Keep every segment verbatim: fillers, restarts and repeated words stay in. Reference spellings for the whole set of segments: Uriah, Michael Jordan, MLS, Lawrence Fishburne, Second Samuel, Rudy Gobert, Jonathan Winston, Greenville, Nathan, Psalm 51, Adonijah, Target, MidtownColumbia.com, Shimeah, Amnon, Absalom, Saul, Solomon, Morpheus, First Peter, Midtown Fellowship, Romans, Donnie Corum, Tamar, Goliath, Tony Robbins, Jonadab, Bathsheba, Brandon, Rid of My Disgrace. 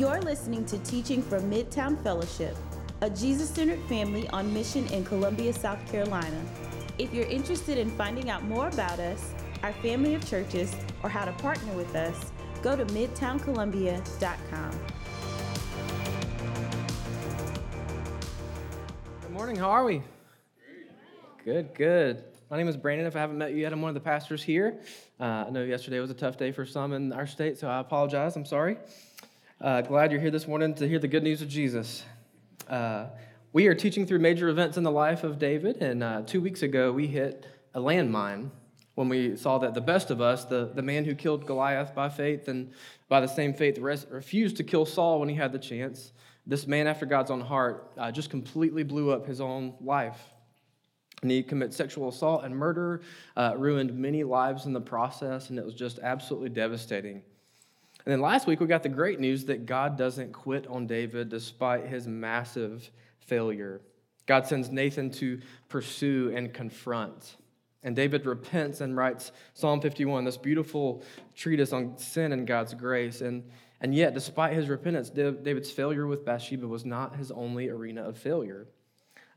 You're listening to Teaching from Midtown Fellowship, a Jesus-centered family on mission in Columbia, South Carolina. If you're interested in finding out more about us, our family of churches, or how to partner with us, go to Midtown Columbia dot com. Good morning. How are we? Good, good. My name is Brandon. If I haven't met you yet, I'm one of the pastors here. Uh, I know yesterday was a tough day for some in our state, so I apologize. I'm sorry. Uh, glad you're here this morning to hear the good news of Jesus. Uh, we are teaching through major events in the life of David, and uh, two weeks ago we hit a landmine when we saw that the best of us, the, the man who killed Goliath by faith and by the same faith res- refused to kill Saul when he had the chance, this man after God's own heart uh, just completely blew up his own life. And he committed sexual assault and murder, uh, ruined many lives in the process, and it was just absolutely devastating. And then last week, we got the great news that God doesn't quit on David despite his massive failure. God sends Nathan to pursue and confront. And David repents and writes Psalm fifty-one, this beautiful treatise on sin and God's grace. And, and yet, despite his repentance, David's failure with Bathsheba was not his only arena of failure.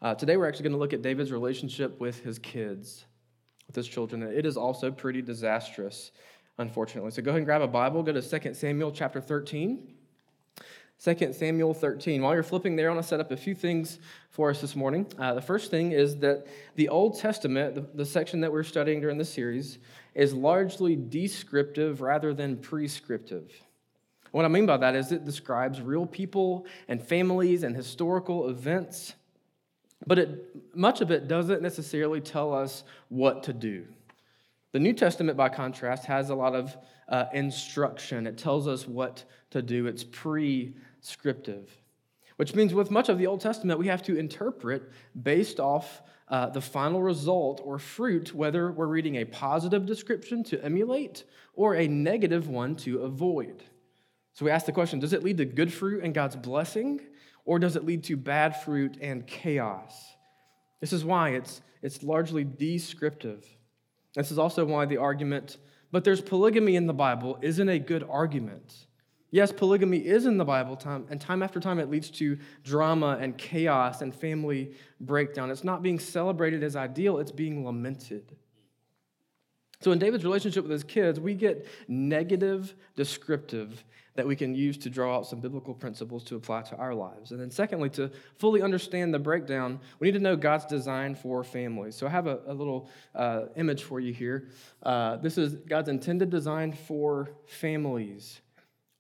Uh, today, we're actually going to look at David's relationship with his kids, with his children. It is also pretty disastrous, unfortunately. So go ahead and grab a Bible. Go to Second Samuel chapter thirteen. Second Samuel thirteen. While you're flipping there, I want to set up a few things for us this morning. Uh, the first thing is that the Old Testament, the, the section that we're studying during this series, is largely descriptive rather than prescriptive. What I mean by that is it describes real people and families and historical events, but it, much of it doesn't necessarily tell us what to do. The New Testament, by contrast, has a lot of uh, instruction. It tells us what to do. It's prescriptive, which means with much of the Old Testament, we have to interpret based off uh, the final result or fruit, whether we're reading a positive description to emulate or a negative one to avoid. So we ask the question, does it lead to good fruit and God's blessing? Or does it lead to bad fruit and chaos? This is why it's it's largely descriptive. This is also why the argument, but there's polygamy in the Bible, isn't a good argument. Yes, polygamy is in the Bible, time, and time after time it leads to drama and chaos and family breakdown. It's not being celebrated as ideal, it's being lamented. So in David's relationship with his kids, we get negative descriptive that we can use to draw out some biblical principles to apply to our lives. And then secondly, to fully understand the breakdown, we need to know God's design for families. So I have a, a little uh, image for you here. Uh, this is God's intended design for families.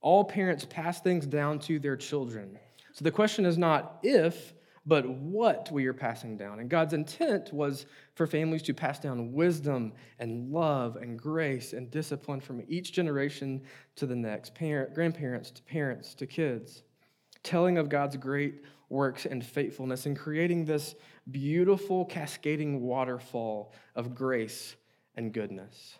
All parents pass things down to their children. So the question is not if, but what we are passing down. And God's intent was for families to pass down wisdom and love and grace and discipline from each generation to the next, parent, grandparents to parents to kids, telling of God's great works and faithfulness and creating this beautiful cascading waterfall of grace and goodness.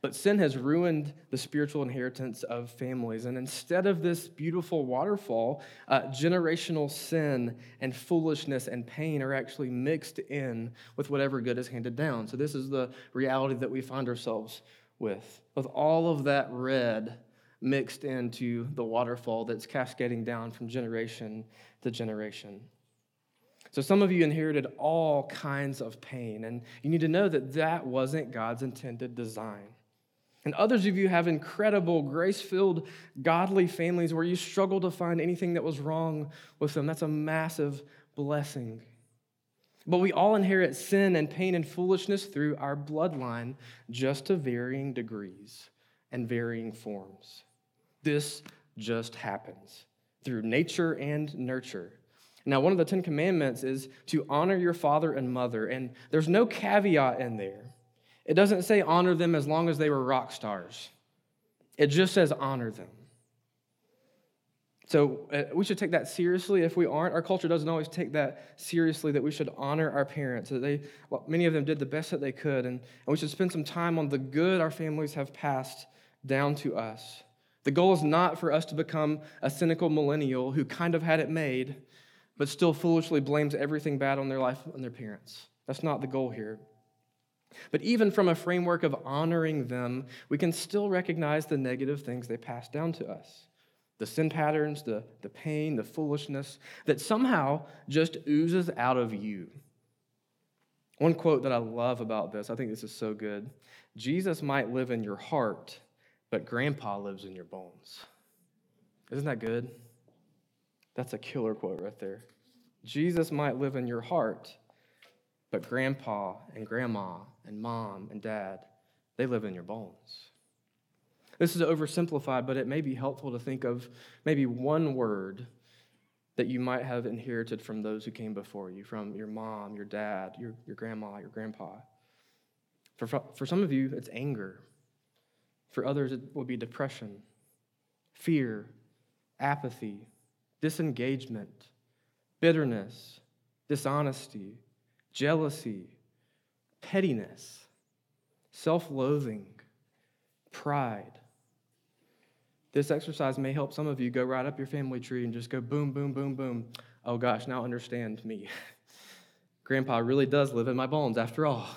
But sin has ruined the spiritual inheritance of families. And instead of this beautiful waterfall, uh, generational sin and foolishness and pain are actually mixed in with whatever good is handed down. So this is the reality that we find ourselves with, with all of that red mixed into the waterfall that's cascading down from generation to generation. So some of you inherited all kinds of pain, and you need to know that that wasn't God's intended design. And others of you have incredible, grace-filled, godly families where you struggle to find anything that was wrong with them. That's a massive blessing. But we all inherit sin and pain and foolishness through our bloodline, just to varying degrees and varying forms. This just happens through nature and nurture. Now, one of the Ten Commandments is to honor your father and mother, and there's no caveat in there. It doesn't say honor them as long as they were rock stars. It just says honor them. So uh, we should take that seriously. If we aren't, our culture doesn't always take that seriously, that we should honor our parents. That they, well, many of them did the best that they could, and, and we should spend some time on the good our families have passed down to us. The goal is not for us to become a cynical millennial who kind of had it made, but still foolishly blames everything bad on their life and their parents. That's not the goal here. But even from a framework of honoring them, we can still recognize the negative things they pass down to us. the sin patterns, the, the pain, the foolishness that somehow just oozes out of you. One quote that I love about this, I think this is so good. Jesus might live in your heart, but grandpa lives in your bones. Isn't that good? That's a killer quote right there. Jesus might live in your heart, but grandpa and grandma and mom and dad, they live in your bones. This is oversimplified, but it may be helpful to think of maybe one word that you might have inherited from those who came before you, from your mom, your dad, your, your grandma, your grandpa. For, for some of you, it's anger. For others, it will be depression, fear, apathy, disengagement, bitterness, dishonesty, jealousy, pettiness, self-loathing, pride. This exercise may help some of you go right up your family tree and just go boom, boom, boom, boom. Oh gosh, now understand me. Grandpa really does live in my bones after all.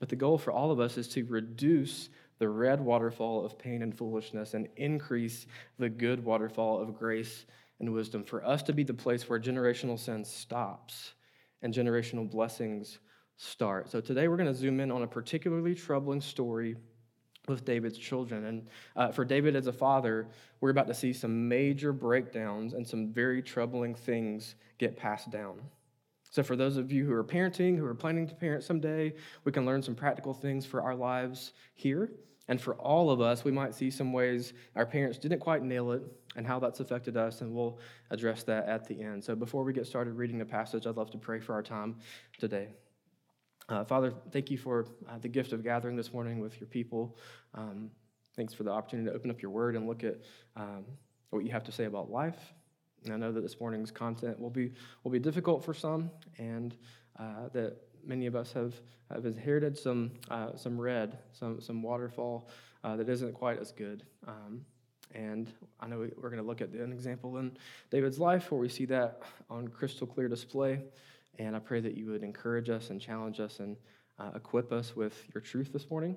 But the goal for all of us is to reduce the red waterfall of pain and foolishness and increase the good waterfall of grace and wisdom, for us to be the place where generational sin stops and generational blessings start. So today we're going to zoom in on a particularly troubling story with David's children. And uh, for David as a father, we're about to see some major breakdowns and some very troubling things get passed down. So for those of you who are parenting, who are planning to parent someday, we can learn some practical things for our lives here. And for all of us, we might see some ways our parents didn't quite nail it and how that's affected us, and we'll address that at the end. So before we get started reading the passage, I'd love to pray for our time today. Uh, Father, thank you for uh, the gift of gathering this morning with your people. Um, thanks for the opportunity to open up your word and look at um, what you have to say about life. And I know that this morning's content will be will be difficult for some, and uh, that many of us have, have inherited some uh, some red, some some waterfall uh, that isn't quite as good. Um, and I know we're going to look at an example in David's life where we see that on crystal clear display. And I pray that you would encourage us and challenge us and uh, equip us with your truth this morning,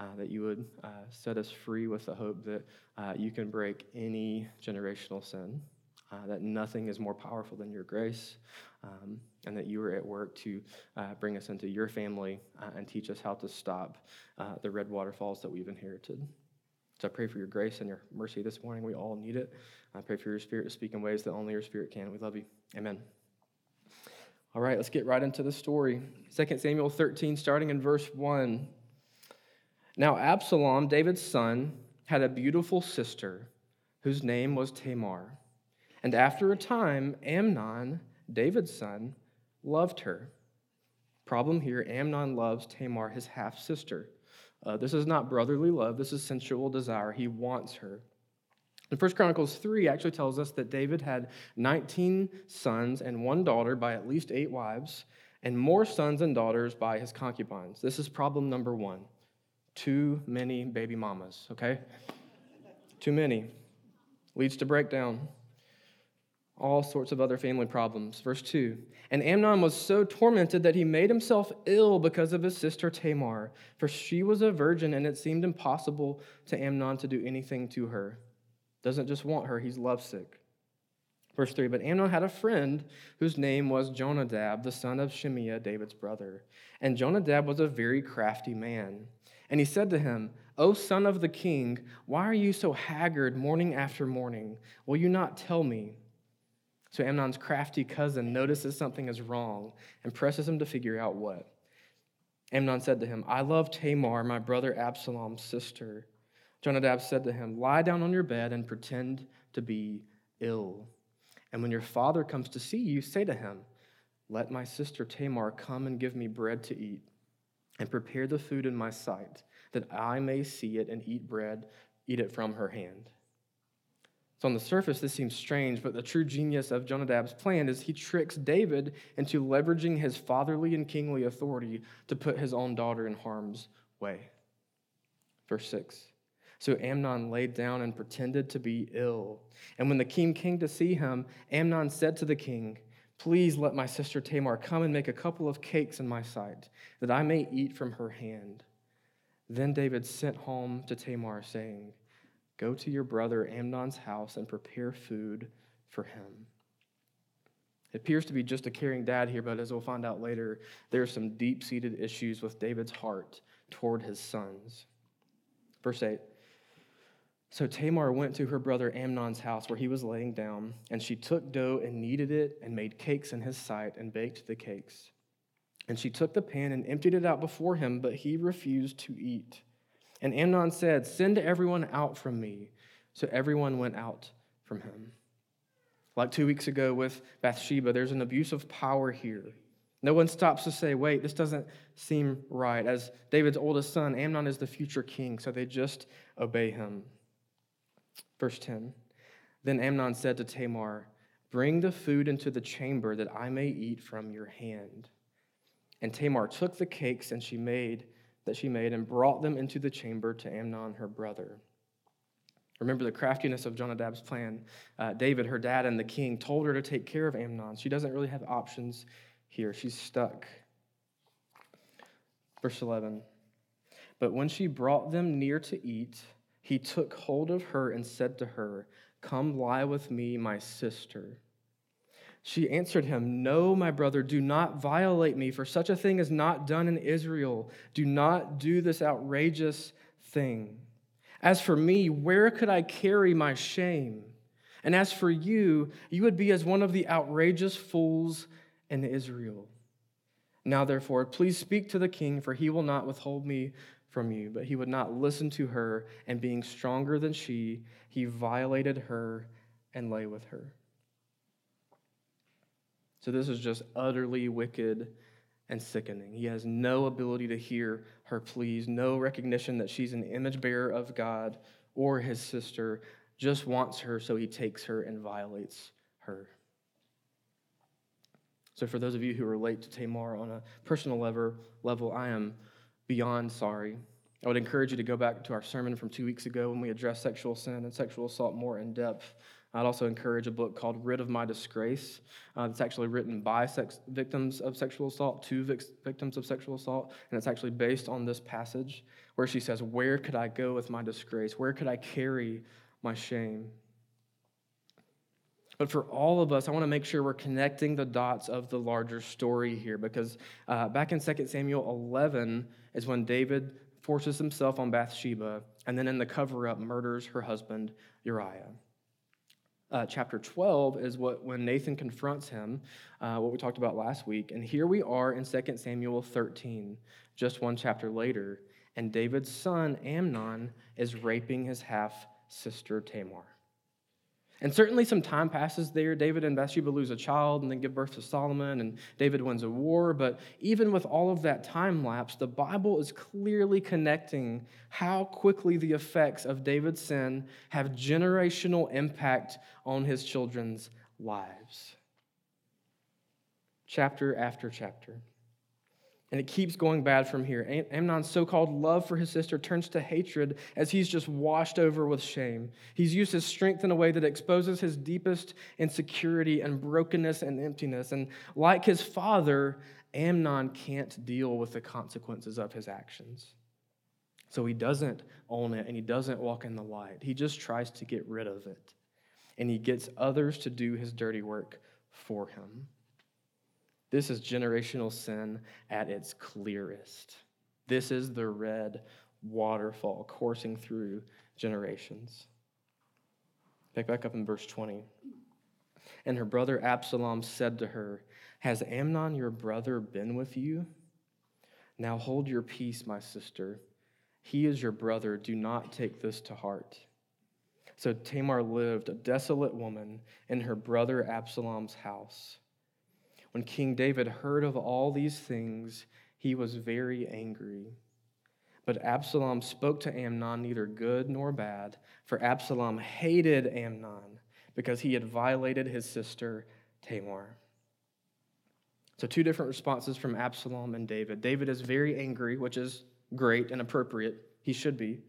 uh, that you would uh, set us free with the hope that uh, you can break any generational sin, uh, that nothing is more powerful than your grace, um, and that you are at work to uh, bring us into your family uh, and teach us how to stop uh, the red waterfalls that we've inherited. So I pray for your grace and your mercy this morning. We all need it. I pray for your spirit to speak in ways that only your spirit can. We love you. Amen. All right, let's get right into the story. Second Samuel thirteen, starting in verse one. Now Absalom, David's son, had a beautiful sister whose name was Tamar. And after a time, Amnon, David's son, loved her. Problem here, Amnon loves Tamar, his half-sister. Uh, this is not brotherly love. This is sensual desire. He wants her. And First Chronicles three actually tells us that David had nineteen sons and one daughter by at least eight wives, and more sons and daughters by his concubines. This is problem number one. Too many baby mamas, okay? Too many. Leads to breakdown. All sorts of other family problems. Verse two, and Amnon was so tormented that he made himself ill because of his sister Tamar, for she was a virgin, and it seemed impossible to Amnon to do anything to her. Doesn't just want her, he's lovesick. Verse three, but Amnon had a friend whose name was Jonadab, the son of Shimeah, David's brother. And Jonadab was a very crafty man. And he said to him, O son of the king, why are you so haggard morning after morning? Will you not tell me? So Amnon's crafty cousin notices something is wrong and presses him to figure out what. Amnon said to him, I love Tamar, my brother Absalom's sister. Jonadab said to him, lie down on your bed and pretend to be ill. And when your father comes to see you, say to him, let my sister Tamar come and give me bread to eat, and prepare the food in my sight, that I may see it and eat bread, eat it from her hand. So on the surface, this seems strange, but the true genius of Jonadab's plan is he tricks David into leveraging his fatherly and kingly authority to put his own daughter in harm's way. Verse six. So Amnon laid down and pretended to be ill. And when the king came to see him, Amnon said to the king, please let my sister Tamar come and make a couple of cakes in my sight, that I may eat from her hand. Then David sent home to Tamar, saying, Go to your brother Amnon's house and prepare food for him." It appears to be just a caring dad here, but as we'll find out later, there are some deep-seated issues with David's heart toward his sons. Verse eight, "So Tamar went to her brother Amnon's house where he was laying down, and she took dough and kneaded it and made cakes in his sight and baked the cakes. And she took the pan and emptied it out before him, but he refused to eat. And Amnon said, 'Send everyone out from me.' So everyone went out from him." Like two weeks ago with Bathsheba, there's an abuse of power here. No one stops to say, wait, this doesn't seem right. As David's oldest son, Amnon is the future king, so they just obey him. Verse ten, "Then Amnon said to Tamar, 'Bring the food into the chamber that I may eat from your hand.' And Tamar took the cakes and she made that she made and brought them into the chamber to Amnon, her brother." Remember the craftiness of Jonadab's plan. Uh, David, her dad, and the king told her to take care of Amnon. She doesn't really have options here. She's stuck. Verse eleven, "But when she brought them near to eat, he took hold of her and said to her, 'Come lie with me, my sister.' She answered him, 'No, my brother, do not violate me, for such a thing is not done in Israel. Do not do this outrageous thing. As for me, where could I carry my shame? And as for you, you would be as one of the outrageous fools in Israel. Now, therefore, please speak to the king, for he will not withhold me from you.' But he would not listen to her, and being stronger than she, he violated her and lay with her." So this is just utterly wicked and sickening. He has no ability to hear her pleas, no recognition that she's an image bearer of God or his sister, just wants her, so he takes her and violates her. So for those of you who relate to Tamar on a personal level, I am beyond sorry. I would encourage you to go back to our sermon from two weeks ago when we addressed sexual sin and sexual assault more in depth. I'd also encourage a book called Rid of My Disgrace. Uh, it's actually written by sex victims of sexual assault, two vic- victims of sexual assault, and it's actually based on this passage where she says, "Where could I go with my disgrace? Where could I carry my shame?" But for all of us, I want to make sure we're connecting the dots of the larger story here, because uh, back in Second Samuel eleven is when David forces himself on Bathsheba, and then in the cover-up murders her husband Uriah. Uh, chapter twelve is what when Nathan confronts him, uh, what we talked about last week. And here we are in Second Samuel thirteen, just one chapter later. And David's son, Amnon, is raping his half-sister Tamar. And certainly some time passes there. David and Bathsheba lose a child and then give birth to Solomon, and David wins a war. But even with all of that time lapse, the Bible is clearly connecting how quickly the effects of David's sin have generational impact on his children's lives. Chapter after chapter. And it keeps going bad from here. Amnon's so-called love for his sister turns to hatred as he's just washed over with shame. He's used his strength in a way that exposes his deepest insecurity and brokenness and emptiness. And like his father, Amnon can't deal with the consequences of his actions. So he doesn't own it, and he doesn't walk in the light. He just tries to get rid of it. And he gets others to do his dirty work for him. This is generational sin at its clearest. This is the red waterfall coursing through generations. Pick back up in verse twenty. "And her brother Absalom said to her, 'Has Amnon your brother been with you? Now hold your peace, my sister. He is your brother. Do not take this to heart.' So Tamar lived, a desolate woman, in her brother Absalom's house. When King David heard of all these things, he was very angry. But Absalom spoke to Amnon neither good nor bad, for Absalom hated Amnon because he had violated his sister Tamar." So two different responses from Absalom and David. David is very angry, which is great and appropriate. He should be.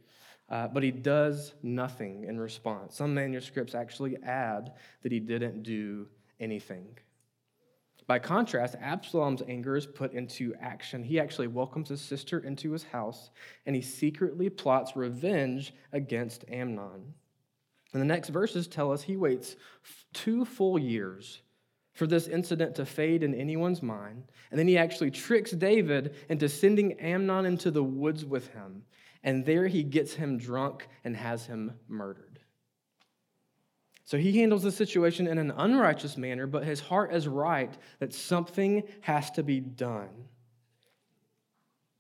Uh, but he does nothing in response. Some manuscripts actually add that he didn't do anything. By contrast, Absalom's anger is put into action. He actually welcomes his sister into his house, and he secretly plots revenge against Amnon. And the next verses tell us he waits two full years for this incident to fade in anyone's mind, and then he actually tricks David into sending Amnon into the woods with him, and there he gets him drunk and has him murdered. So he handles the situation in an unrighteous manner, but his heart is right that something has to be done.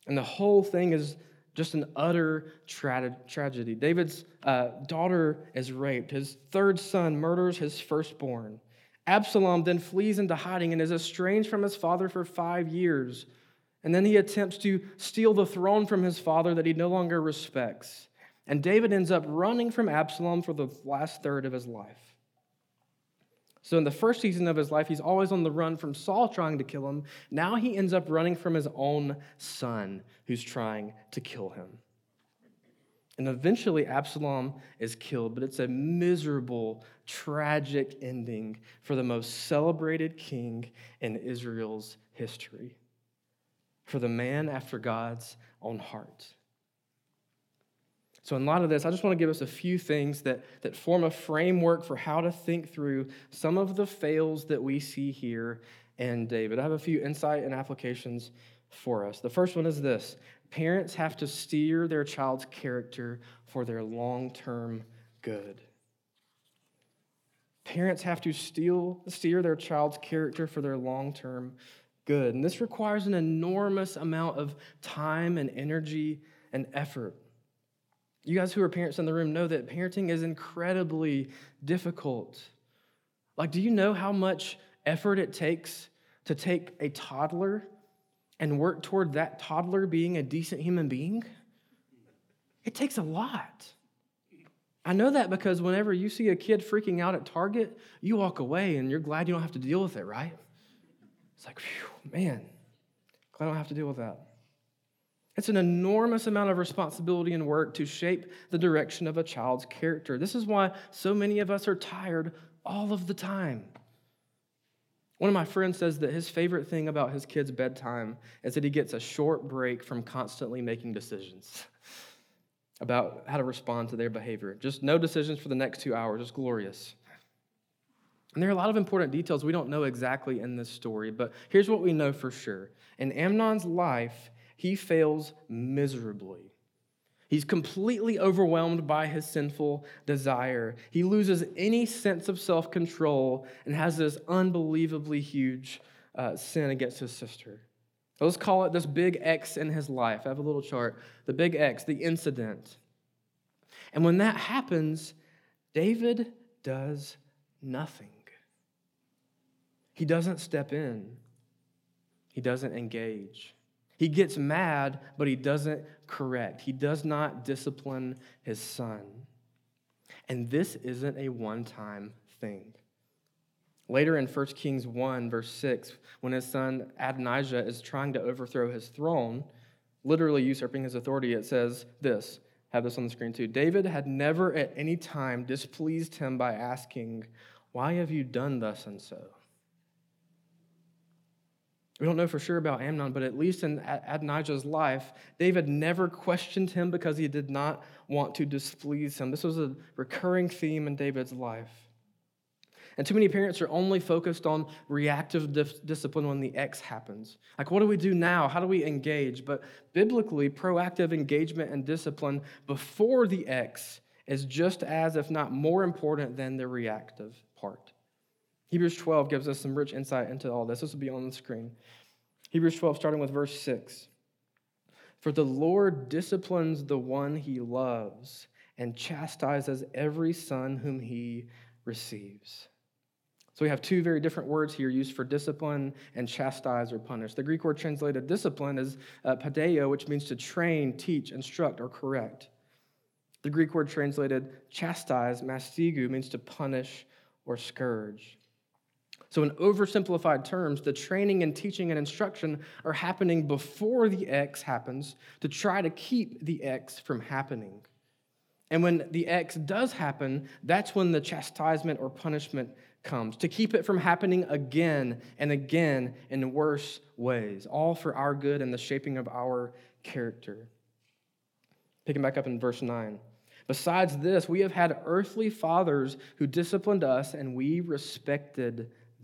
And the whole thing is just an utter tra- tragedy. David's uh, daughter is raped. His third son murders his firstborn. Absalom then flees into hiding and is estranged from his father for five years. And then he attempts to steal the throne from his father that he no longer respects. And David ends up running from Absalom for the last third of his life. So in the first season of his life, he's always on the run from Saul trying to kill him. Now he ends up running from his own son who's trying to kill him. And eventually Absalom is killed, but it's a miserable, tragic ending for the most celebrated king in Israel's history, for the man after God's own heart. So in light of this, I just want to give us a few things that, that form a framework for how to think through some of the fails that we see here in David. I have a few insight and applications for us. The first one is this: parents have to steer their child's character for their long-term good. Parents have to steal, steer their child's character for their long-term good. And this requires an enormous amount of time and energy and effort. You guys who are parents in the room know that parenting is incredibly difficult. Like, do you know how much effort it takes to take a toddler and work toward that toddler being a decent human being? It takes a lot. I know that because whenever you see a kid freaking out at Target, you walk away and you're glad you don't have to deal with it, right? It's like, whew, man, glad I don't have to deal with that. It's an enormous amount of responsibility and work to shape the direction of a child's character. This is why so many of us are tired all of the time. One of my friends says that his favorite thing about his kids' bedtime is that he gets a short break from constantly making decisions about how to respond to their behavior. Just no decisions for the next two hours. It's glorious. And there are a lot of important details we don't know exactly in this story, but here's what we know for sure. In Amnon's life, he fails miserably. He's completely overwhelmed by his sinful desire. He loses any sense of self-control and has this unbelievably huge uh, sin against his sister. So let's call it this big X in his life. I have a little chart. The big X, the incident. And when that happens, David does nothing. He doesn't step in. He doesn't engage. He gets mad, but he doesn't correct. He does not discipline his son. And this isn't a one-time thing. Later in First Kings one, verse six, when his son Adonijah is trying to overthrow his throne, literally usurping his authority, it says this. Have this on the screen too. David had never at any time displeased him by asking, "Why have you done thus and so?" We don't know for sure about Amnon, but at least in Adonijah's life, David never questioned him because he did not want to displease him. This was a recurring theme in David's life. And too many parents are only focused on reactive dis- discipline when the X happens. Like, what do we do now? How do we engage? But biblically, proactive engagement and discipline before the X is just as, if not more important than the reactive part. Hebrews twelve gives us some rich insight into all this. This will be on the screen. Hebrews twelve, starting with verse six. For the Lord disciplines the one he loves and chastises every son whom he receives. So we have two very different words here used for discipline and chastise or punish. The Greek word translated discipline is uh, padeo, which means to train, teach, instruct, or correct. The Greek word translated chastise, mastigu, means to punish or scourge. So in oversimplified terms, the training and teaching and instruction are happening before the X happens to try to keep the X from happening. And when the X does happen, that's when the chastisement or punishment comes, to keep it from happening again and again in worse ways, all for our good and the shaping of our character. Picking back up in verse nine. Besides this, we have had earthly fathers who disciplined us, and we respected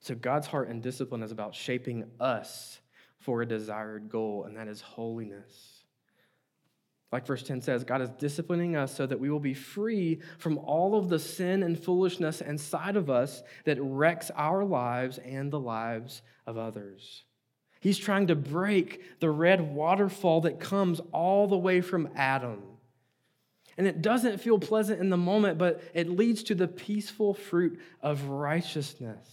So God's heart in discipline is about shaping us for a desired goal, and that is holiness. Like verse ten says, God is disciplining us so that we will be free from all of the sin and foolishness inside of us that wrecks our lives and the lives of others. He's trying to break the red waterfall that comes all the way from Adam. And it doesn't feel pleasant in the moment, but it leads to the peaceful fruit of righteousness.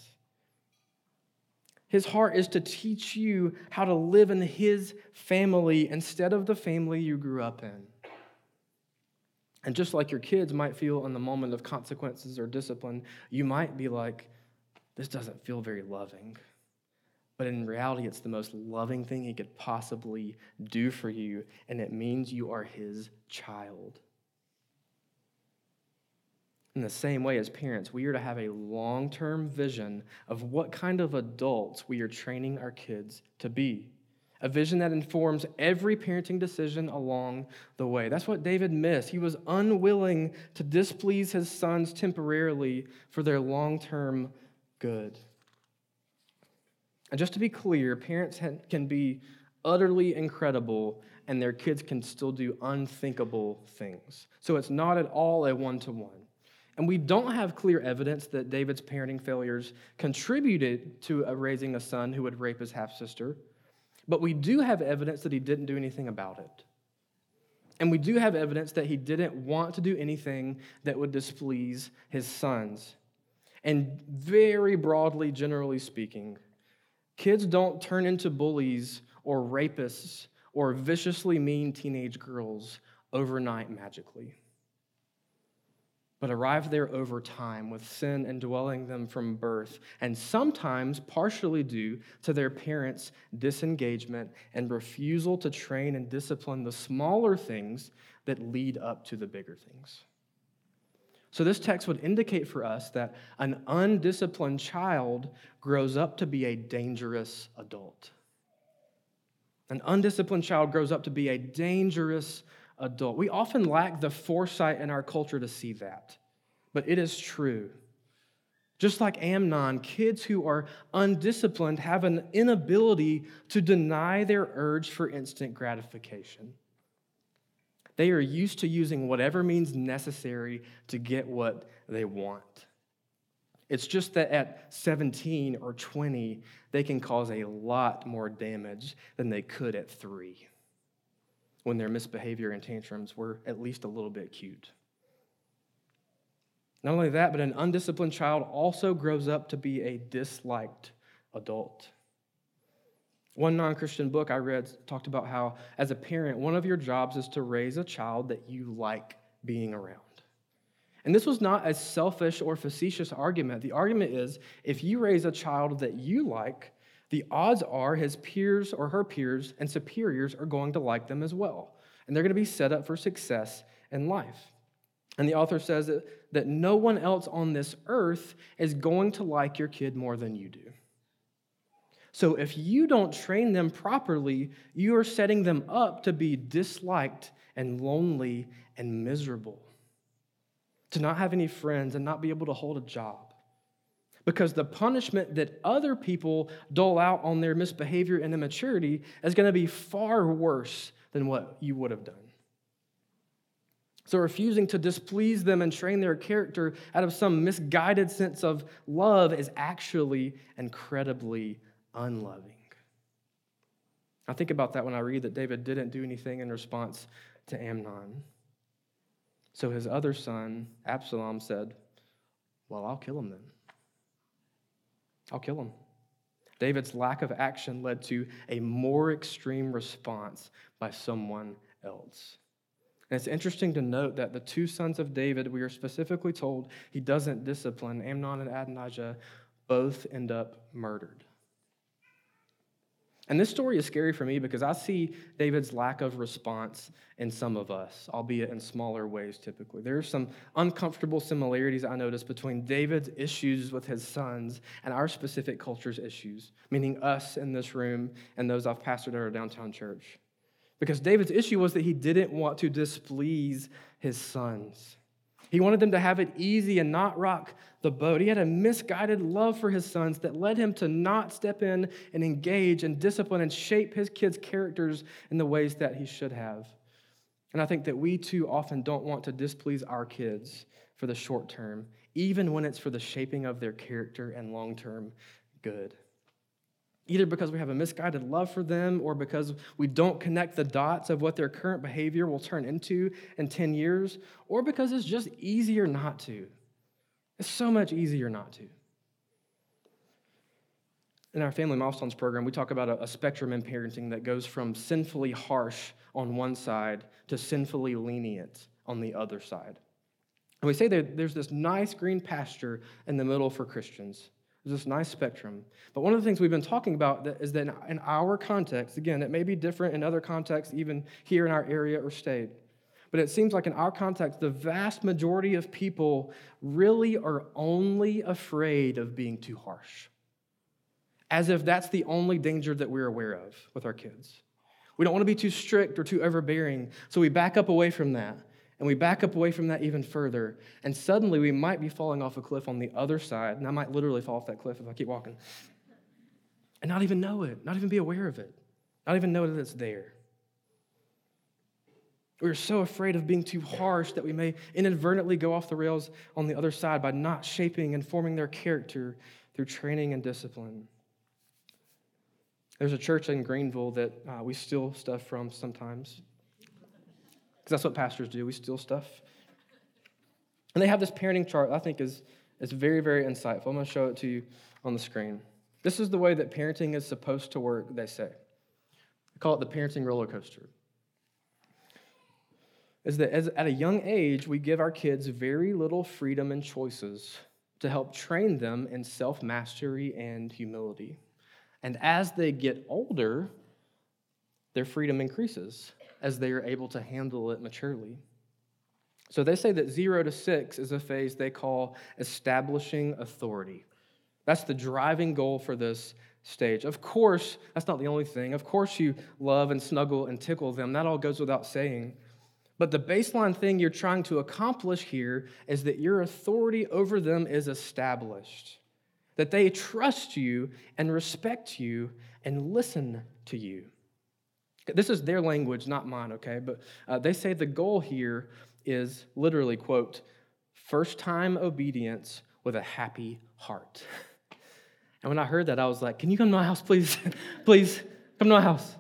His heart is to teach you how to live in his family instead of the family you grew up in. And just like your kids might feel in the moment of consequences or discipline, you might be like, this doesn't feel very loving. But in reality, it's the most loving thing he could possibly do for you, and it means you are his child. In the same way as parents, we are to have a long-term vision of what kind of adults we are training our kids to be. A vision that informs every parenting decision along the way. That's what David missed. He was unwilling to displease his sons temporarily for their long-term good. And just to be clear, parents can be utterly incredible, and their kids can still do unthinkable things. So it's not at all a one-to-one. And we don't have clear evidence that David's parenting failures contributed to raising a son who would rape his half-sister, but we do have evidence that he didn't do anything about it. And we do have evidence that he didn't want to do anything that would displease his sons. And very broadly, generally speaking, kids don't turn into bullies or rapists or viciously mean teenage girls overnight magically, but arrive there over time with sin indwelling them from birth, and sometimes partially due to their parents' disengagement and refusal to train and discipline the smaller things that lead up to the bigger things. So this text would indicate for us that an undisciplined child grows up to be a dangerous adult. An undisciplined child grows up to be a dangerous adult. Adult. We often lack the foresight in our culture to see that, but it is true. Just like Amnon, kids who are undisciplined have an inability to deny their urge for instant gratification. They are used to using whatever means necessary to get what they want. It's just that at seventeen or twenty, they can cause a lot more damage than they could at three, when their misbehavior and tantrums were at least a little bit cute. Not only that, but an undisciplined child also grows up to be a disliked adult. One non-Christian book I read talked about how, as a parent, one of your jobs is to raise a child that you like being around. And this was not a selfish or facetious argument. The argument is, if you raise a child that you like, the odds are his peers or her peers and superiors are going to like them as well. And they're going to be set up for success in life. And the author says that, that no one else on this earth is going to like your kid more than you do. So if you don't train them properly, you are setting them up to be disliked and lonely and miserable, to not have any friends and not be able to hold a job. Because the punishment that other people dole out on their misbehavior and immaturity is going to be far worse than what you would have done. So refusing to displease them and train their character out of some misguided sense of love is actually incredibly unloving. I think about that when I read that David didn't do anything in response to Amnon. So his other son, Absalom, said, well, I'll kill him then. I'll kill him. David's lack of action led to a more extreme response by someone else. And it's interesting to note that the two sons of David, we are specifically told he doesn't discipline, Amnon and Adonijah, both end up murdered. And this story is scary for me because I see David's lack of response in some of us, albeit in smaller ways typically. There are some uncomfortable similarities I noticed between David's issues with his sons and our specific culture's issues, meaning us in this room and those I've pastored at our downtown church. Because David's issue was that he didn't want to displease his sons. He wanted them to have it easy and not rock the boat. He had a misguided love for his sons that led him to not step in and engage and discipline and shape his kids' characters in the ways that he should have. And I think that we too often don't want to displease our kids for the short term, even when it's for the shaping of their character and long-term good. Either because we have a misguided love for them or because we don't connect the dots of what their current behavior will turn into in ten years, or because it's just easier not to. It's so much easier not to. In our Family Milestones program, we talk about a, a spectrum in parenting that goes from sinfully harsh on one side to sinfully lenient on the other side. And we say that there's this nice green pasture in the middle for Christians. There's this nice spectrum. But one of the things we've been talking about is that in our context, again, it may be different in other contexts, even here in our area or state, but it seems like in our context, the vast majority of people really are only afraid of being too harsh, as if that's the only danger that we're aware of with our kids. We don't want to be too strict or too overbearing, so we back up away from that. And we back up away from that even further, and suddenly we might be falling off a cliff on the other side, and I might literally fall off that cliff if I keep walking, and not even know it, not even be aware of it, not even know that it's there. We're so afraid of being too harsh that we may inadvertently go off the rails on the other side by not shaping and forming their character through training and discipline. There's a church in Greenville that uh, we steal stuff from sometimes, because that's what pastors do. We steal stuff. And they have this parenting chart I think is, is very, very insightful. I'm going to show it to you on the screen. This is the way that parenting is supposed to work, they say. They call it the parenting roller coaster. Is that as, at a young age, we give our kids very little freedom and choices to help train them in self-mastery and humility. And as they get older, their freedom increases as they are able to handle it maturely. So they say that zero to six is a phase they call establishing authority. That's the driving goal for this stage. Of course, that's not the only thing. Of course you love and snuggle and tickle them. That all goes without saying. But the baseline thing you're trying to accomplish here is that your authority over them is established, that they trust you and respect you and listen to you. This is their language, not mine, okay? But uh, they say the goal here is literally, quote, first-time obedience with a happy heart. And when I heard that, I was like, can you come to my house, please? Please, come to my house.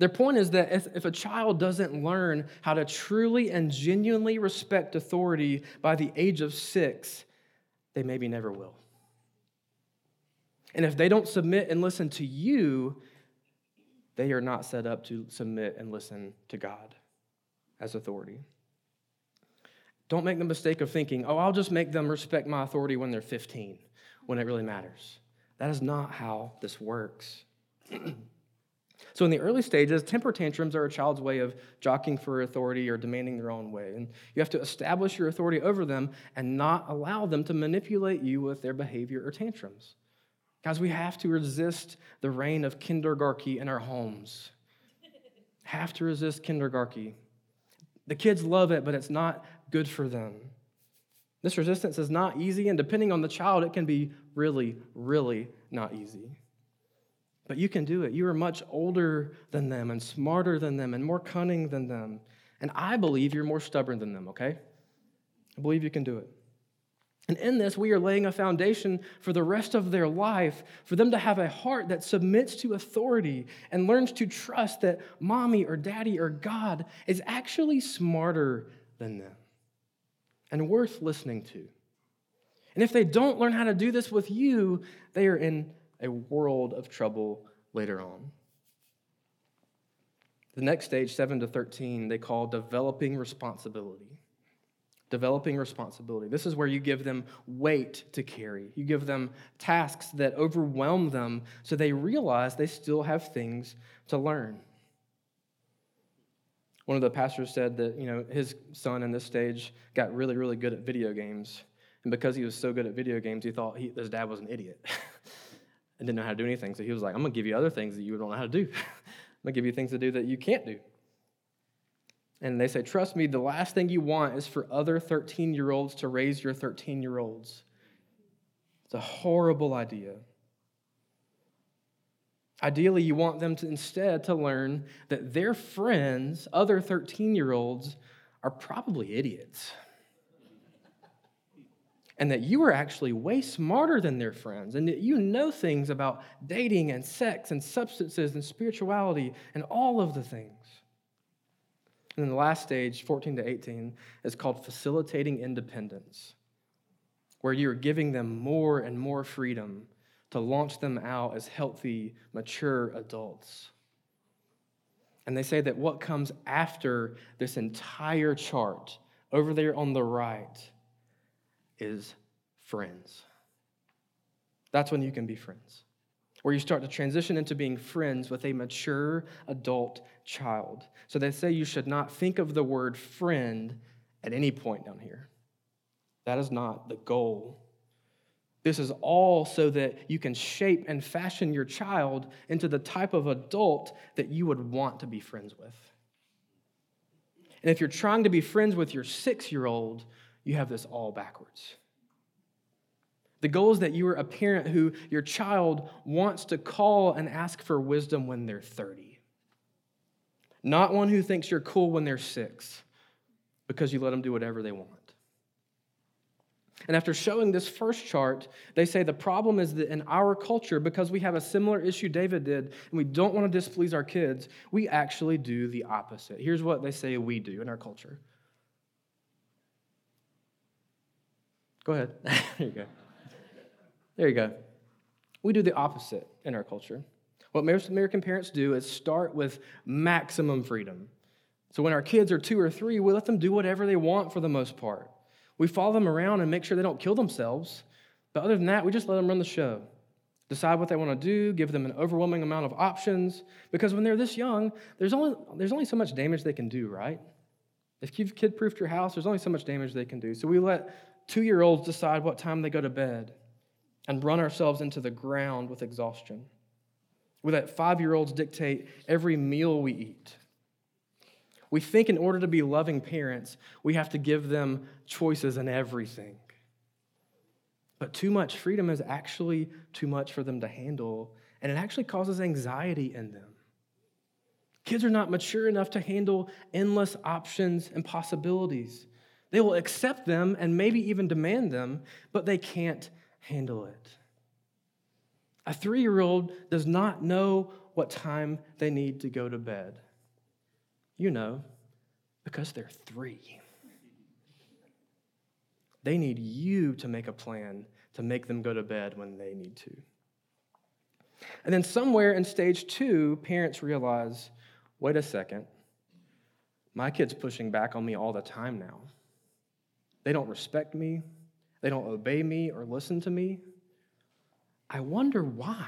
Their point is that if, if a child doesn't learn how to truly and genuinely respect authority by the age of six, they maybe never will. And if they don't submit and listen to you, they are not set up to submit and listen to God as authority. Don't make the mistake of thinking, oh, I'll just make them respect my authority when they're fifteen, when it really matters. That is not how this works. So in the early stages, temper tantrums are a child's way of jockeying for authority or demanding their own way. And you have to establish your authority over them and not allow them to manipulate you with their behavior or tantrums. Guys, we have to resist the reign of kindergarten in our homes. Have to resist kindergarten. The kids love it, but it's not good for them. This resistance is not easy, and depending on the child, it can be really, really not easy. But you can do it. You are much older than them and smarter than them and more cunning than them. And I believe you're more stubborn than them, okay? I believe you can do it. And in this, we are laying a foundation for the rest of their life, for them to have a heart that submits to authority and learns to trust that mommy or daddy or God is actually smarter than them and worth listening to. And if they don't learn how to do this with you, they are in a world of trouble later on. The next stage, seven to thirteen, they call developing responsibility. Developing responsibility. This is where you give them weight to carry. You give them tasks that overwhelm them so they realize they still have things to learn. One of the pastors said that, you know, his son in this stage got really, really good at video games. And because he was so good at video games, he thought he, his dad was an idiot and didn't know how to do anything. So he was like, I'm going to give you other things that you don't know how to do. I'm going to give you things to do that you can't do. And they say, trust me, the last thing you want is for other thirteen-year-olds to raise your thirteen-year-olds. It's a horrible idea. Ideally, you want them to instead to learn that their friends, other thirteen-year-olds, are probably idiots. And that you are actually way smarter than their friends, and that you know things about dating and sex and substances and spirituality and all of the things. And then the last stage, fourteen to eighteen, is called facilitating independence, where you are giving them more and more freedom to launch them out as healthy, mature adults. And they say that what comes after this entire chart over there on the right is friends. That's when you can be friends, where you start to transition into being friends with a mature adult child. So they say you should not think of the word friend at any point down here. That is not the goal. This is all so that you can shape and fashion your child into the type of adult that you would want to be friends with. And if you're trying to be friends with your six-year-old, you have this all backwards. The goal is that you are a parent who your child wants to call and ask for wisdom when they're thirty. Not one who thinks you're cool when they're six because you let them do whatever they want. And after showing this first chart, they say the problem is that in our culture, because we have a similar issue David did, and we don't want to displease our kids, we actually do the opposite. Here's what they say we do in our culture. Go ahead. There you go. There you go. We do the opposite in our culture. What most American parents do is start with maximum freedom. So when our kids are two or three, we let them do whatever they want for the most part. We follow them around and make sure they don't kill themselves. But other than that, we just let them run the show. Decide what they want to do, give them an overwhelming amount of options. Because when they're this young, there's only there's only so much damage they can do, right? If you've kid-proofed your house, there's only so much damage they can do. So we let two-year-olds decide what time they go to bed and run ourselves into the ground with exhaustion. We let five-year-olds dictate every meal we eat. We think in order to be loving parents, we have to give them choices in everything. But too much freedom is actually too much for them to handle, and it actually causes anxiety in them. Kids are not mature enough to handle endless options and possibilities. They will accept them and maybe even demand them, but they can't handle it. A three-year-old does not know what time they need to go to bed. You know, because they're three. They need you to make a plan to make them go to bed when they need to. And then somewhere in stage two, parents realize, wait a second, my kid's pushing back on me all the time now. They don't respect me. They don't obey me or listen to me. I wonder why.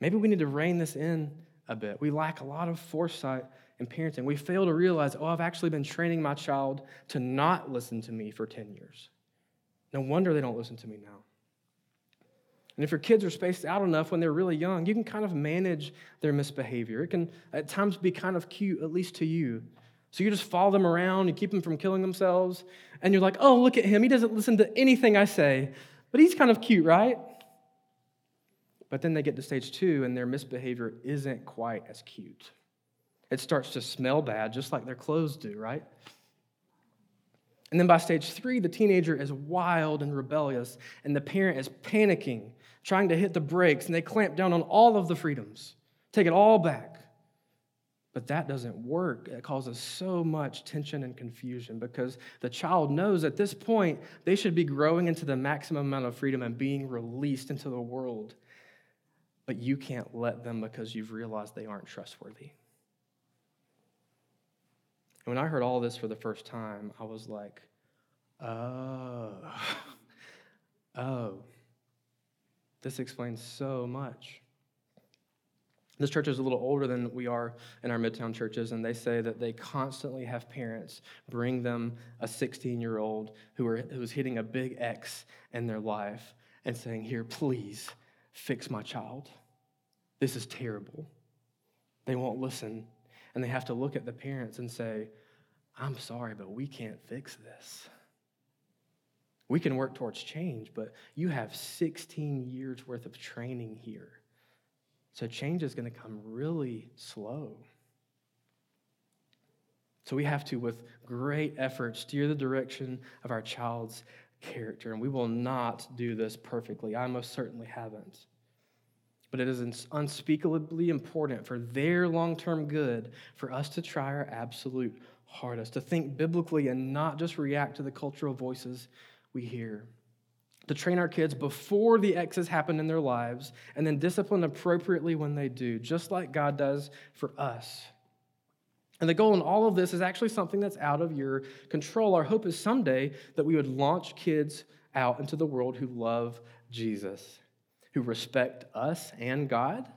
Maybe we need to rein this in a bit. We lack a lot of foresight in parenting. We fail to realize, oh, I've actually been training my child to not listen to me for ten years. No wonder they don't listen to me now. And if your kids are spaced out enough when they're really young, you can kind of manage their misbehavior. It can at times be kind of cute, at least to you. So you just follow them around, you keep them from killing themselves, and you're like, oh, look at him. He doesn't listen to anything I say, but he's kind of cute, right? But then they get to stage two, and their misbehavior isn't quite as cute. It starts to smell bad, just like their clothes do, right? And then by stage three, the teenager is wild and rebellious, and the parent is panicking, trying to hit the brakes, and they clamp down on all of the freedoms, take it all back. But that doesn't work. It causes so much tension and confusion because the child knows at this point they should be growing into the maximum amount of freedom and being released into the world. But you can't let them because you've realized they aren't trustworthy. And when I heard all this for the first time, I was like, oh, oh, this explains so much. This church is a little older than we are in our Midtown churches, and they say that they constantly have parents bring them a sixteen-year-old who are, who's hitting a big X in their life and saying, here, please fix my child. This is terrible. They won't listen, and they have to look at the parents and say, I'm sorry, but we can't fix this. We can work towards change, but you have sixteen years worth of training here. So change is going to come really slow. So we have to, with great effort, steer the direction of our child's character. And we will not do this perfectly. I most certainly haven't. But it is unspeakably important for their long-term good for us to try our absolute hardest, to think biblically and not just react to the cultural voices we hear. To train our kids before the X's happen in their lives and then discipline appropriately when they do, just like God does for us. And the goal in all of this is actually something that's out of your control. Our hope is someday that we would launch kids out into the world who love Jesus, who respect us and God,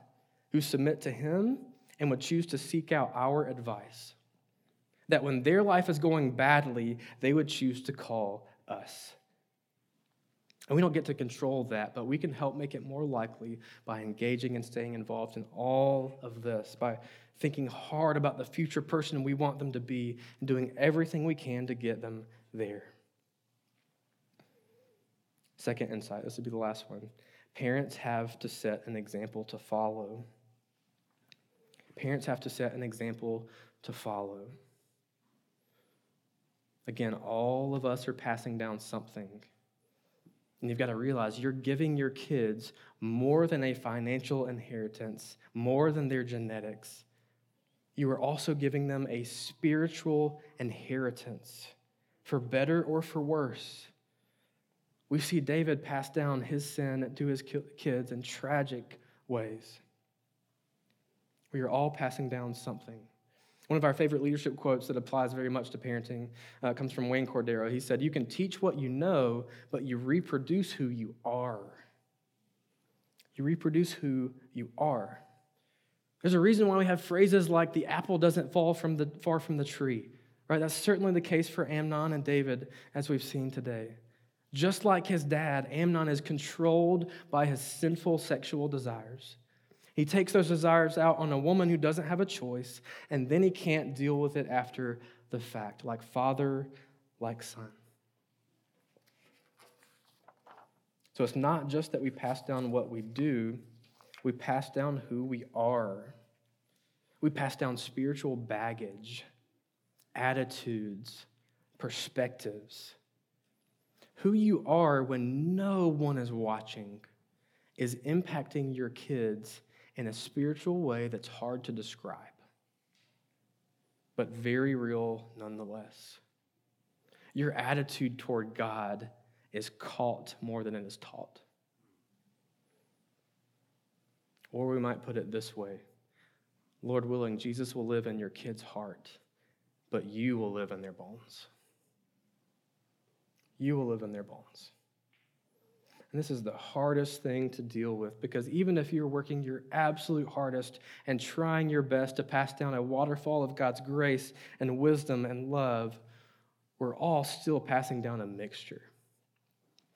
who submit to Him, and would choose to seek out our advice. That when their life is going badly, they would choose to call us. And we don't get to control that, but we can help make it more likely by engaging and staying involved in all of this, by thinking hard about the future person we want them to be and doing everything we can to get them there. Second insight, this would be the last one. Parents have to set an example to follow. Parents have to set an example to follow. Again, all of us are passing down something. And you've got to realize you're giving your kids more than a financial inheritance, more than their genetics. You are also giving them a spiritual inheritance, for better or for worse. We see David pass down his sin to his kids in tragic ways. We are all passing down something. One of our favorite leadership quotes that applies very much to parenting uh, comes from Wayne Cordero. He said, you can teach what you know, but you reproduce who you are. You reproduce who you are. There's a reason why we have phrases like the apple doesn't fall from the, far from the tree. Right? That's certainly the case for Amnon and David, as we've seen today. Just like his dad, Amnon is controlled by his sinful sexual desires. He takes those desires out on a woman who doesn't have a choice, and then he can't deal with it after the fact, like father, like son. So it's not just that we pass down what we do, we pass down who we are. We pass down spiritual baggage, attitudes, perspectives. Who you are when no one is watching is impacting your kids in a spiritual way that's hard to describe, but very real nonetheless. Your attitude toward God is caught more than it is taught. Or we might put it this way. Lord willing, Jesus will live in your kid's heart, but you will live in their bones. You will live in their bones. And this is the hardest thing to deal with, because even if you're working your absolute hardest and trying your best to pass down a waterfall of God's grace and wisdom and love, we're all still passing down a mixture.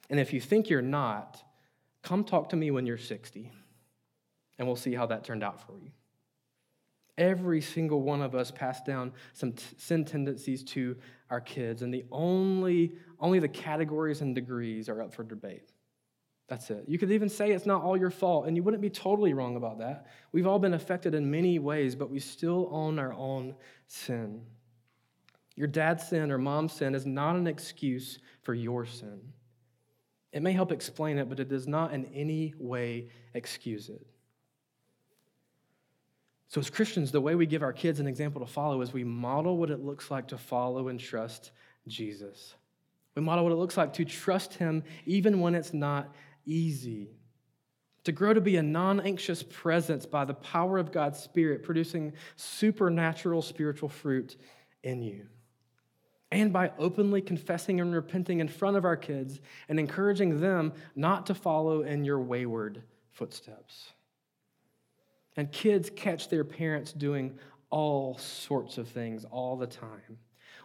And if you think you're not, come talk to me when you're sixty, and we'll see how that turned out for you. Every single one of us passed down some t- sin tendencies to our kids, and the only, only the categories and degrees are up for debate. That's it. You could even say it's not all your fault, and you wouldn't be totally wrong about that. We've all been affected in many ways, but we still own our own sin. Your dad's sin or mom's sin is not an excuse for your sin. It may help explain it, but it does not in any way excuse it. So as Christians, the way we give our kids an example to follow is we model what it looks like to follow and trust Jesus. We model what it looks like to trust him even when it's not easy. To grow to be a non-anxious presence by the power of God's Spirit, producing supernatural spiritual fruit in you. And by openly confessing and repenting in front of our kids and encouraging them not to follow in your wayward footsteps. And kids catch their parents doing all sorts of things all the time.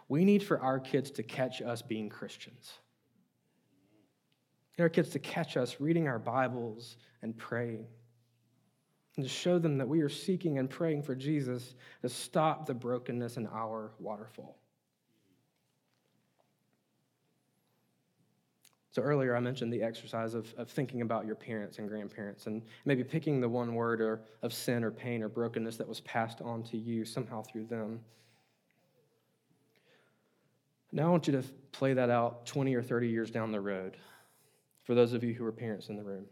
We need for our kids to catch us being Christians. Our kids to catch us reading our Bibles and praying, and to show them that we are seeking and praying for Jesus to stop the brokenness in our waterfall. So earlier I mentioned the exercise of, of thinking about your parents and grandparents and maybe picking the one word or of sin or pain or brokenness that was passed on to you somehow through them. Now I want you to play that out twenty or thirty years down the road. For those of you who are parents in the room,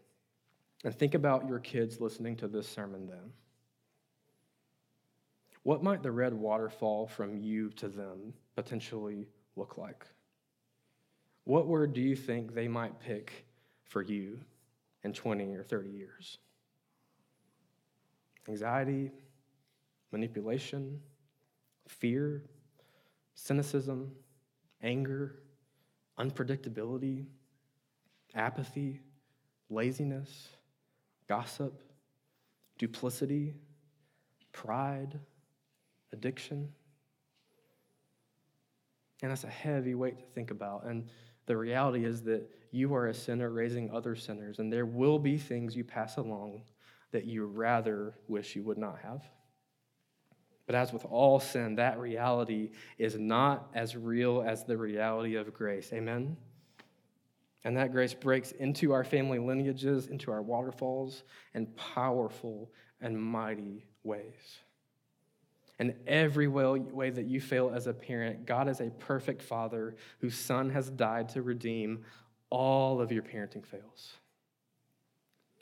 and think about your kids listening to this sermon then. What might the red waterfall from you to them potentially look like? What word do you think they might pick for you in twenty or thirty years? Anxiety, manipulation, fear, cynicism, anger, unpredictability, apathy, laziness, gossip, duplicity, pride, addiction. And that's a heavy weight to think about. And the reality is that you are a sinner raising other sinners, and there will be things you pass along that you rather wish you would not have. But as with all sin, that reality is not as real as the reality of grace. Amen? And that grace breaks into our family lineages, into our waterfalls, in powerful and mighty ways. And every way that you fail as a parent, God is a perfect father whose son has died to redeem all of your parenting fails.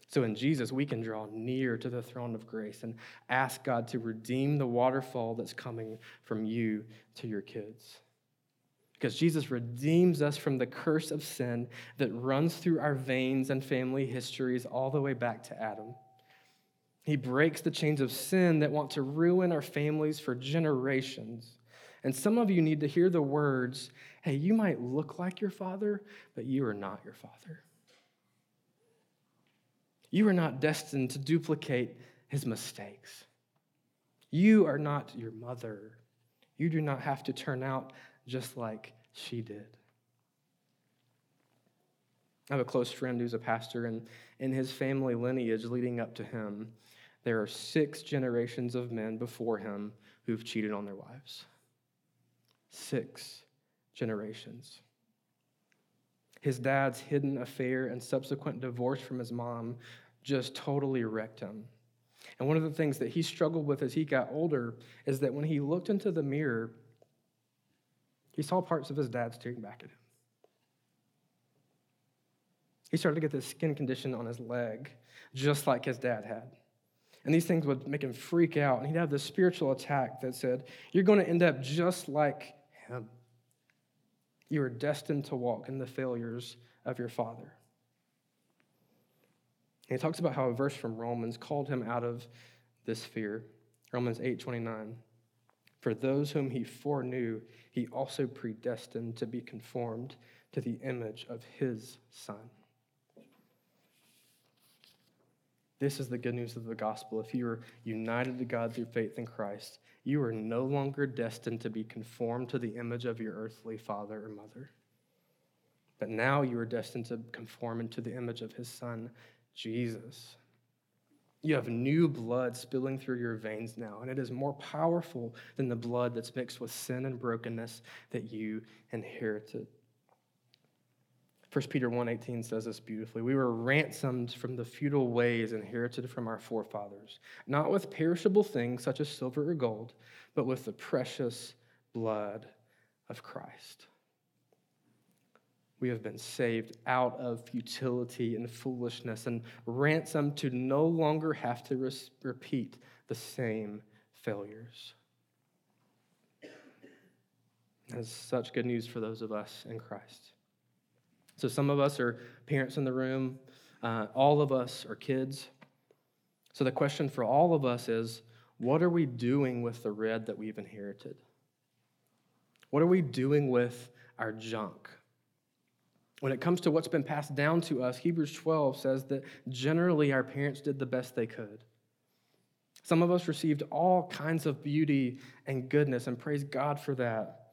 So in Jesus, we can draw near to the throne of grace and ask God to redeem the waterfall that's coming from you to your kids. Because Jesus redeems us from the curse of sin that runs through our veins and family histories all the way back to Adam. He breaks the chains of sin that want to ruin our families for generations. And some of you need to hear the words, hey, you might look like your father, but you are not your father. You are not destined to duplicate his mistakes. You are not your mother. You do not have to turn out just like she did. I have a close friend who's a pastor, and in his family lineage leading up to him, there are six generations of men before him who've cheated on their wives. Six generations. His dad's hidden affair and subsequent divorce from his mom just totally wrecked him. And one of the things that he struggled with as he got older is that when he looked into the mirror, he saw parts of his dad staring back at him. He started to get this skin condition on his leg, just like his dad had. And these things would make him freak out, and he'd have this spiritual attack that said, you're going to end up just like him. You are destined to walk in the failures of your father. And he talks about how a verse from Romans called him out of this fear. Romans eight twenty-nine. For those whom he foreknew, he also predestined to be conformed to the image of his Son. This is the good news of the gospel. If you are united to God through faith in Christ, you are no longer destined to be conformed to the image of your earthly father or mother. But now you are destined to conform into the image of his Son, Jesus. You have new blood spilling through your veins now, and it is more powerful than the blood that's mixed with sin and brokenness that you inherited. First Peter one eighteen says this beautifully. We were ransomed from the futile ways inherited from our forefathers, not with perishable things such as silver or gold, but with the precious blood of Christ. We have been saved out of futility and foolishness and ransomed to no longer have to re- repeat the same failures. That's such good news for those of us in Christ. So some of us are parents in the room. Uh, all of us are kids. So the question for all of us is, what are we doing with the red that we've inherited? What are we doing with our junk? When it comes to what's been passed down to us, Hebrews twelve says that generally our parents did the best they could. Some of us received all kinds of beauty and goodness, and praise God for that.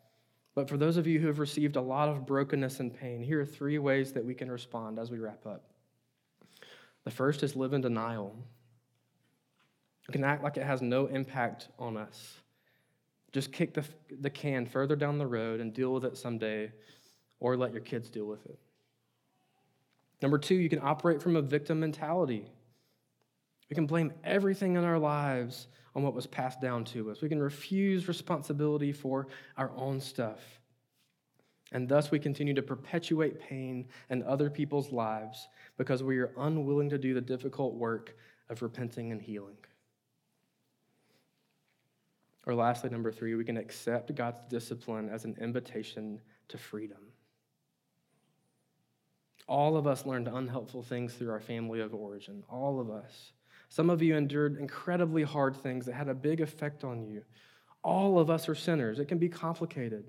But for those of you who have received a lot of brokenness and pain, here are three ways that we can respond as we wrap up. The first is live in denial. We can act like it has no impact on us. Just kick the, the can further down the road and deal with it someday, or let your kids deal with it. Number two, you can operate from a victim mentality. We can blame everything in our lives on what was passed down to us. We can refuse responsibility for our own stuff. And thus we continue to perpetuate pain in other people's lives because we are unwilling to do the difficult work of repenting and healing. Or lastly, number three, we can accept God's discipline as an invitation to freedom. All of us learned unhelpful things through our family of origin. All of us. Some of you endured incredibly hard things that had a big effect on you. All of us are sinners. It can be complicated.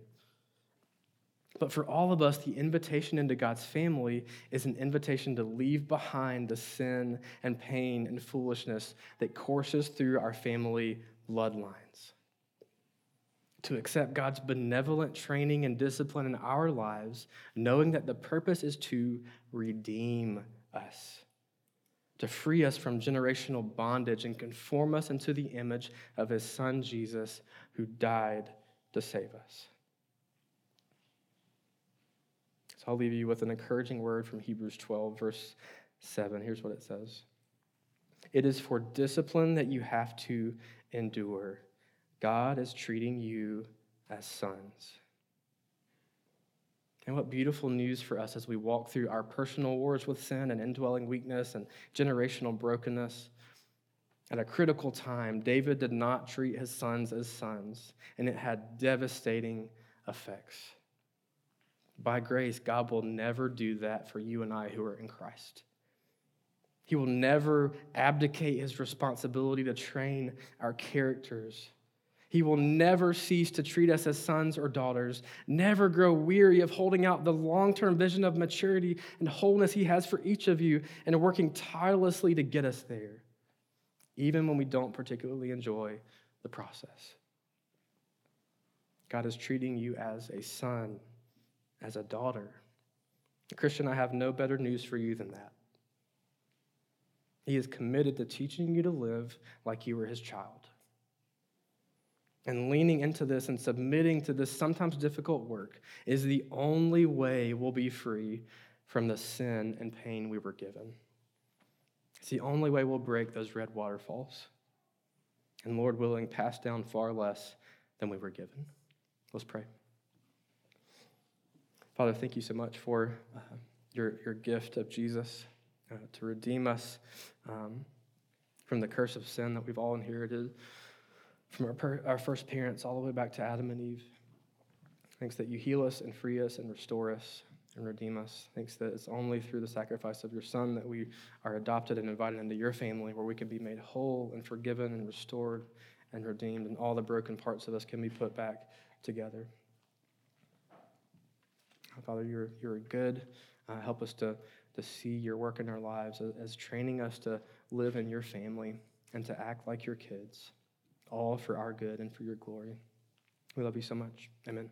But for all of us, the invitation into God's family is an invitation to leave behind the sin and pain and foolishness that courses through our family bloodlines. To accept God's benevolent training and discipline in our lives, knowing that the purpose is to redeem us, to free us from generational bondage and conform us into the image of his son, Jesus, who died to save us. So I'll leave you with an encouraging word from Hebrews twelve, verse seven. Here's what it says. It is for discipline that you have to endure. God is treating you as sons. And what beautiful news for us as we walk through our personal wars with sin and indwelling weakness and generational brokenness. At a critical time, David did not treat his sons as sons, and it had devastating effects. By grace, God will never do that for you and I who are in Christ. He will never abdicate his responsibility to train our characters. He will never cease to treat us as sons or daughters, never grow weary of holding out the long-term vision of maturity and wholeness he has for each of you and working tirelessly to get us there, even when we don't particularly enjoy the process. God is treating you as a son, as a daughter. Christian, I have no better news for you than that. He is committed to teaching you to live like you were his child. And leaning into this and submitting to this sometimes difficult work is the only way we'll be free from the sin and pain we were given. It's the only way we'll break those red waterfalls. And Lord willing, pass down far less than we were given. Let's pray. Father, thank you so much for uh, your, your gift of Jesus. Uh, to redeem us um, from the curse of sin that we've all inherited from our, per- our first parents all the way back to Adam and Eve. Thanks that you heal us and free us and restore us and redeem us. Thanks that it's only through the sacrifice of your son that we are adopted and invited into your family where we can be made whole and forgiven and restored and redeemed, and all the broken parts of us can be put back together. Father, you're, you're good. Uh, help us to to see your work in our lives as training us to live in your family and to act like your kids, all for our good and for your glory. We love you so much. Amen.